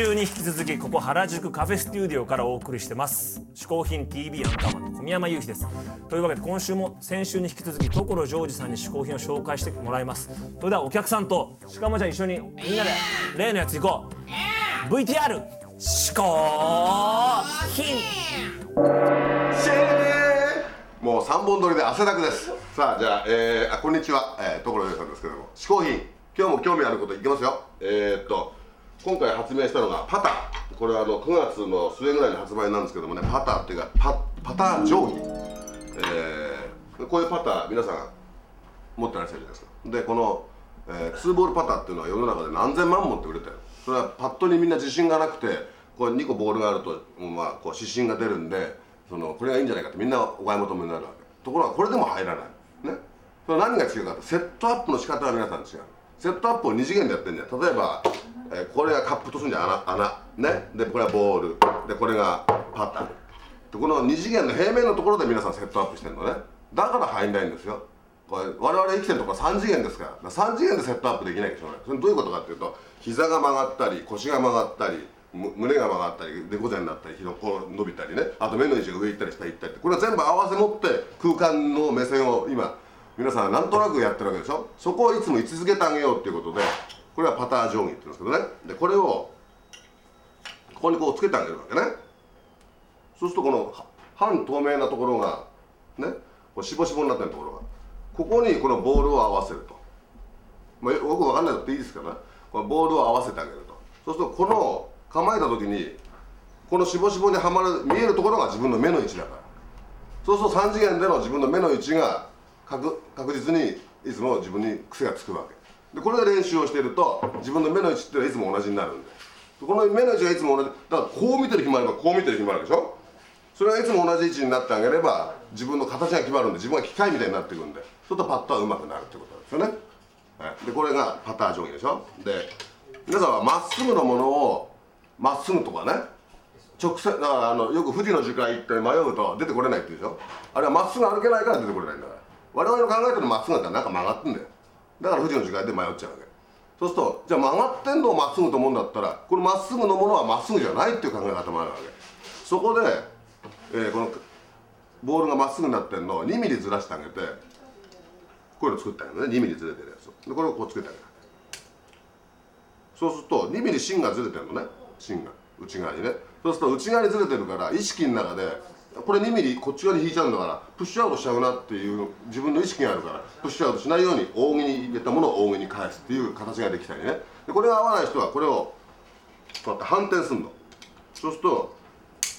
週に引き続きここ原宿カフェスタジオからお送りしてます嗜好品 TV アンカーマンの小宮山雄飛です。というわけで今週も先週に引き続き所ジョージさんに嗜好品を紹介してもらいます。それではお客さんとしかもちゃん一緒にみんなで例のやついこう。 VTR 嗜好品。もう3本撮りで汗だくです。さあじゃあ、こんにちは、所ジョージさんですけども、嗜好品今日も興味あることいきますよ。今回発明したのがパター。これは9月の末ぐらいに発売なんですけどもね、パターっていうかパター定規、こういうパター皆さん持ってらっしゃるじゃないですか。でこの、2ボールパターっていうのは世の中で何千万本って売れてる。それはパッとにみんな自信がなくて、これ2個ボールがあると、まあ、こう指針が出るんで。これがいいんじゃないかってみんなお買い求めになるわけ。ところがこれでも入らない、ね、それ何が違うかってセットアップの仕方は皆さん違う。セットアップを2次元でやってるんじゃん。例えば、これがカップとするんじゃん、穴ね。でこれはボールでこれがパターンで、この2次元の平面のところで皆さんセットアップしてるのね。だから入んないんですよ。これ我々生きてるところは3次元ですから、3次元でセットアップできないでしょうね。それどういうことかっていうと、膝が曲がったり腰が曲がったり胸が曲がったり猫背になったりこう伸びたりね、あと目の位置が上行ったり下行ったりって、これは全部合わせ持って空間の目線を今皆さんなんとなくやってるわけでしょ。そこをいつも位置づけてあげようっていうことで、これはパター定規って言うんですけどね。でこれをここにこうつけてあげるわけね。そうするとこの半透明なところがね、こうしぼしぼになってるところが、ここにこのボールを合わせると、まあ、よく分かんないのっていいですからね、このボールを合わせてあげると。そうするとこの構えた時にこのしぼしぼにはまる見えるところが自分の目の位置だから、そうすると3次元での自分の目の位置が確実にいつも自分に癖がつくわけで、これで練習をしていると自分の目の位置っていうのはいつも同じになるんで、この目の位置がいつも同じだから、こう見てる日もあればこう見てる日もあるでしょ。それがいつも同じ位置になってあげれば自分の形が決まるんで、自分が機械みたいになってくるんで、ちょっとパッとはうまくなるってことなんですよね。でこれがパター定規でしょ。で皆さんはまっすぐのものをまっすぐとかね、直線だから、よく富士の樹海行って迷うと出てこれないって言うでしょ。あれはまっすぐ歩けないから出てこれないんだから、我々の考えてるまっすぐだったらなんか曲がってんだよ。だから富士の樹海で迷っちゃうわけ。そうするとじゃあ曲がってんのをまっすぐと思うんだったら、このまっすぐのものはまっすぐじゃないっていう考え方もあるわけ。そこで、このボールがまっすぐになってんのを2ミリずらしてあげて、こういうの作ってあげるね。2ミリずれてるやつをでこれをこうつけてあげる。そうすると2ミリ芯がずれてるのね、芯が内側にね。そうすると内側にずれてるから、意識の中でこれ2ミリこっち側に引いちゃうんだから、プッシュアウトしちゃうなっていう自分の意識があるから、プッシュアウトしないように扇に入れたものを扇に返すっていう形ができたりね。でこれが合わない人はこれをこうやって反転するの。そうすると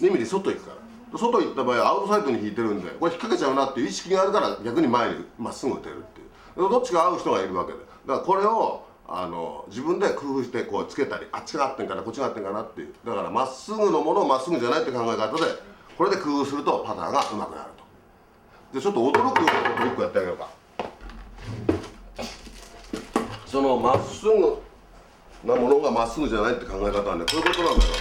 2ミリ外行くから、外行った場合はアウトサイドに引いてるんで、これ引っ掛けちゃうなっていう意識があるから、逆に前にまっすぐ打てるっていう、どっちか合う人がいるわけで、だからこれを自分で工夫してこうつけたり、あっちが合ってんかなこっちが合ってんかなっていう、だからまっすぐのものをまっすぐじゃないって考え方で、これで工夫するとパターンがうまくなると。でちょっと驚くことを1個やってあげようか。そのまっすぐなものがまっすぐじゃないって考え方はね、こういうことなんだよ。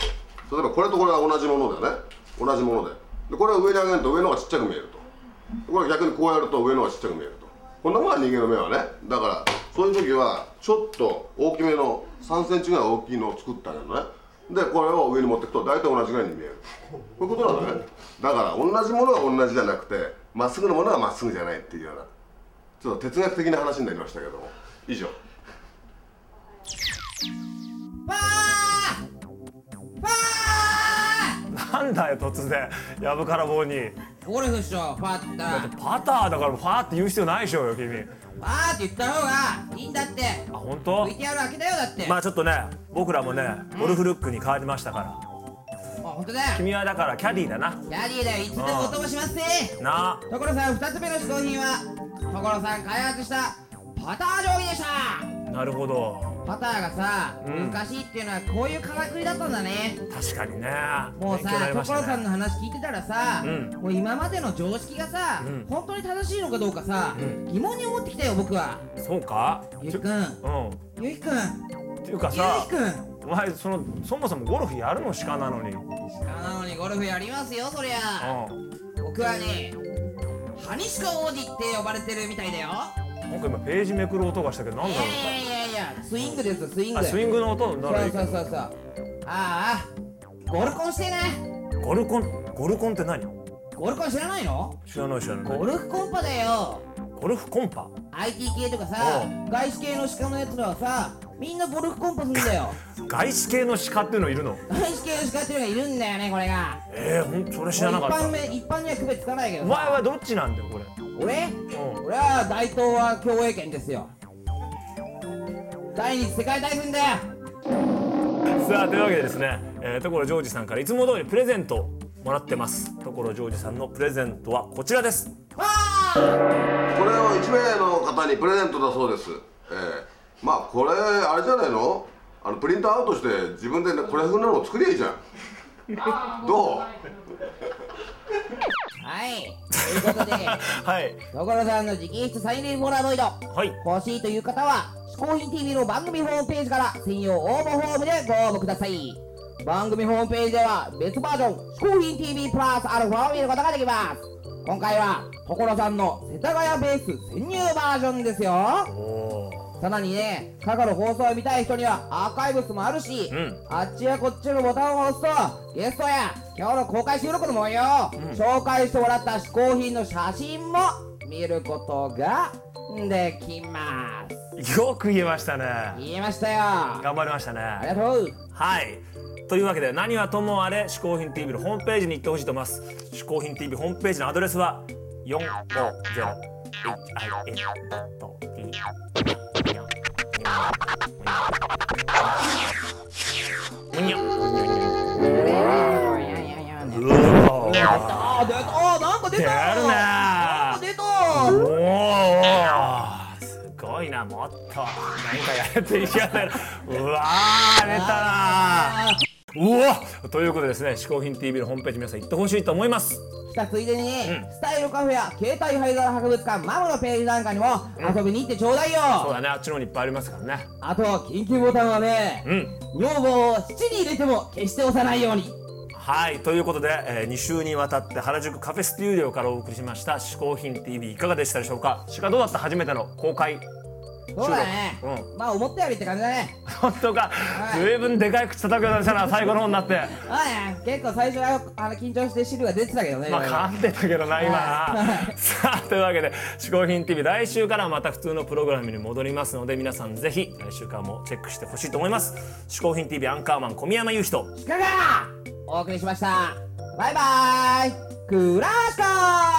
例えばこれとこれは同じものだよね、同じもので、でこれを上に上げると上の方がちっちゃく見えると、これ逆にこうやると上の方がちっちゃく見えると、こんなものは人間の目はね。だからそういう時はちょっと大きめの3センチぐらい大きいのを作ってあげるのね。でこれを上に持ってくと大体同じぐらいに見える、こういうことなんだね。だから同じものは同じじゃなくて、まっすぐのものはまっすぐじゃないっていうような、ちょっと哲学的な話になりましたけども、以上。なんだよ突然やぶから棒にゴルフっしょ。パターだって、パターだからファーって言う必要ないでしょうよ君。パーって言った方がいいんだって。あ、本当 VTR 開けたよ。だってまあちょっとね、僕らもねゴルフルックに変わりましたから。あ、本当だ。君はだからキャディーだな。キャディーだよ、いつでもお供しますね。なあ所さん、2つ目の嗜好品は所さん開発したパター定規でした。なるほど。パターがさ、難しいっていうのはこういうからくりだったんだね。確かにね。もうさ、所さんの話聞いてたらさ、もう今までの常識がさ、本当に正しいのかどうかさ、疑問に思ってきたよ僕は。そうか。ゆうきくん、ゆうきくんっていうかさ、ゆうきくんお前そもそもゴルフやるの鹿なのに。鹿なのにゴルフやりますよそりゃ。僕はね、ハニシカ王子って呼ばれてるみたいだよ。なんか今ページめくる音がしたけどなんだろう。やん。スイングですよ、スイング。あ、スイングの音ならいいけど。そうそうそう。ああ、ゴルコンしてね。ゴルコン、ゴルコンって何？ゴルコン知らないの？知らない知らない。ゴルフコンパだよ。ゴルフコンパ？ IT 系とかさ、外資系の鹿のやつらはさ、みんなゴルフコンパするんだよ。外資系の鹿っていうのいるの？外資系の鹿っていうのがいるんだよね、これが。ほんとそれ知らなかった。一般には区別つかないけど。お前はどっちなんだよ、これ。俺は大東亜共栄圏ですよ。第二次世界大戦だよ。さあ、というわけでですね、所ジョージさんからいつも通りプレゼントをもらってます。所ジョージさんのプレゼントはこちらです。これを1名の方にプレゼントだそうです。まあこれあれじゃないの、プリントアウトして自分で、ね、これ風なのを作りゃいいじゃん。どう？はい、ということで、はい、所さんの直筆サイン入りポラロイド、はい、欲しいという方は嗜好品 TV の番組ホームページから専用応募フォームでご応募ください。番組ホームページでは別バージョン嗜好品 TV プラスアルファを見ることができます。今回は所さんの世田谷ベース潜入バージョンですよ。さらにね、過去の放送を見たい人にはアーカイブスもあるし、うん、あっちやこっちのボタンを押すとゲストや今日の公開収録の模様、うん、紹介してもらった嗜好品の写真も見ることができます。よく言えましたね。言えましたよ。頑張りましたね。ありがとう。はい、というわけで何はともあれ嗜好品 TV のホームページに行ってほしいと思います。嗜好品 TV ホームページのアドレスは もっと何かやっていきやがる。うわー、出たなー。うわっ、ということでですね、嗜好品 TV のホームページ皆さん行ってほしいと思います。来たついでに、スタイルカフェや携帯灰皿博物館マムのページなんかにも遊びに行ってちょうだいよ。そうだね、あっちの方にいっぱいありますからね。あと緊急ボタンはね、女房を7に入れても決して押さないように。はい、ということで、2週にわたって原宿カフェスタジオからお送りしました嗜好品 TV いかがでしたでしょうか。しかどうだった？初めての公開。そうだね、まあ思ったよりって感じだね。本当か、ずいぶんでかい口叩くようになったな、最後の方になって。結構最初は緊張して汁が出てたけどね。まあ噛んでたけどな、今。さあ、というわけで嗜好品 TV 来週からまた普通のプログラムに戻りますので、皆さんぜひ来週からもチェックしてほしいと思います。嗜好品 TV アンカーマン小宮山雄飛と鹿がお送りしました。バイバーイ。クラシカー。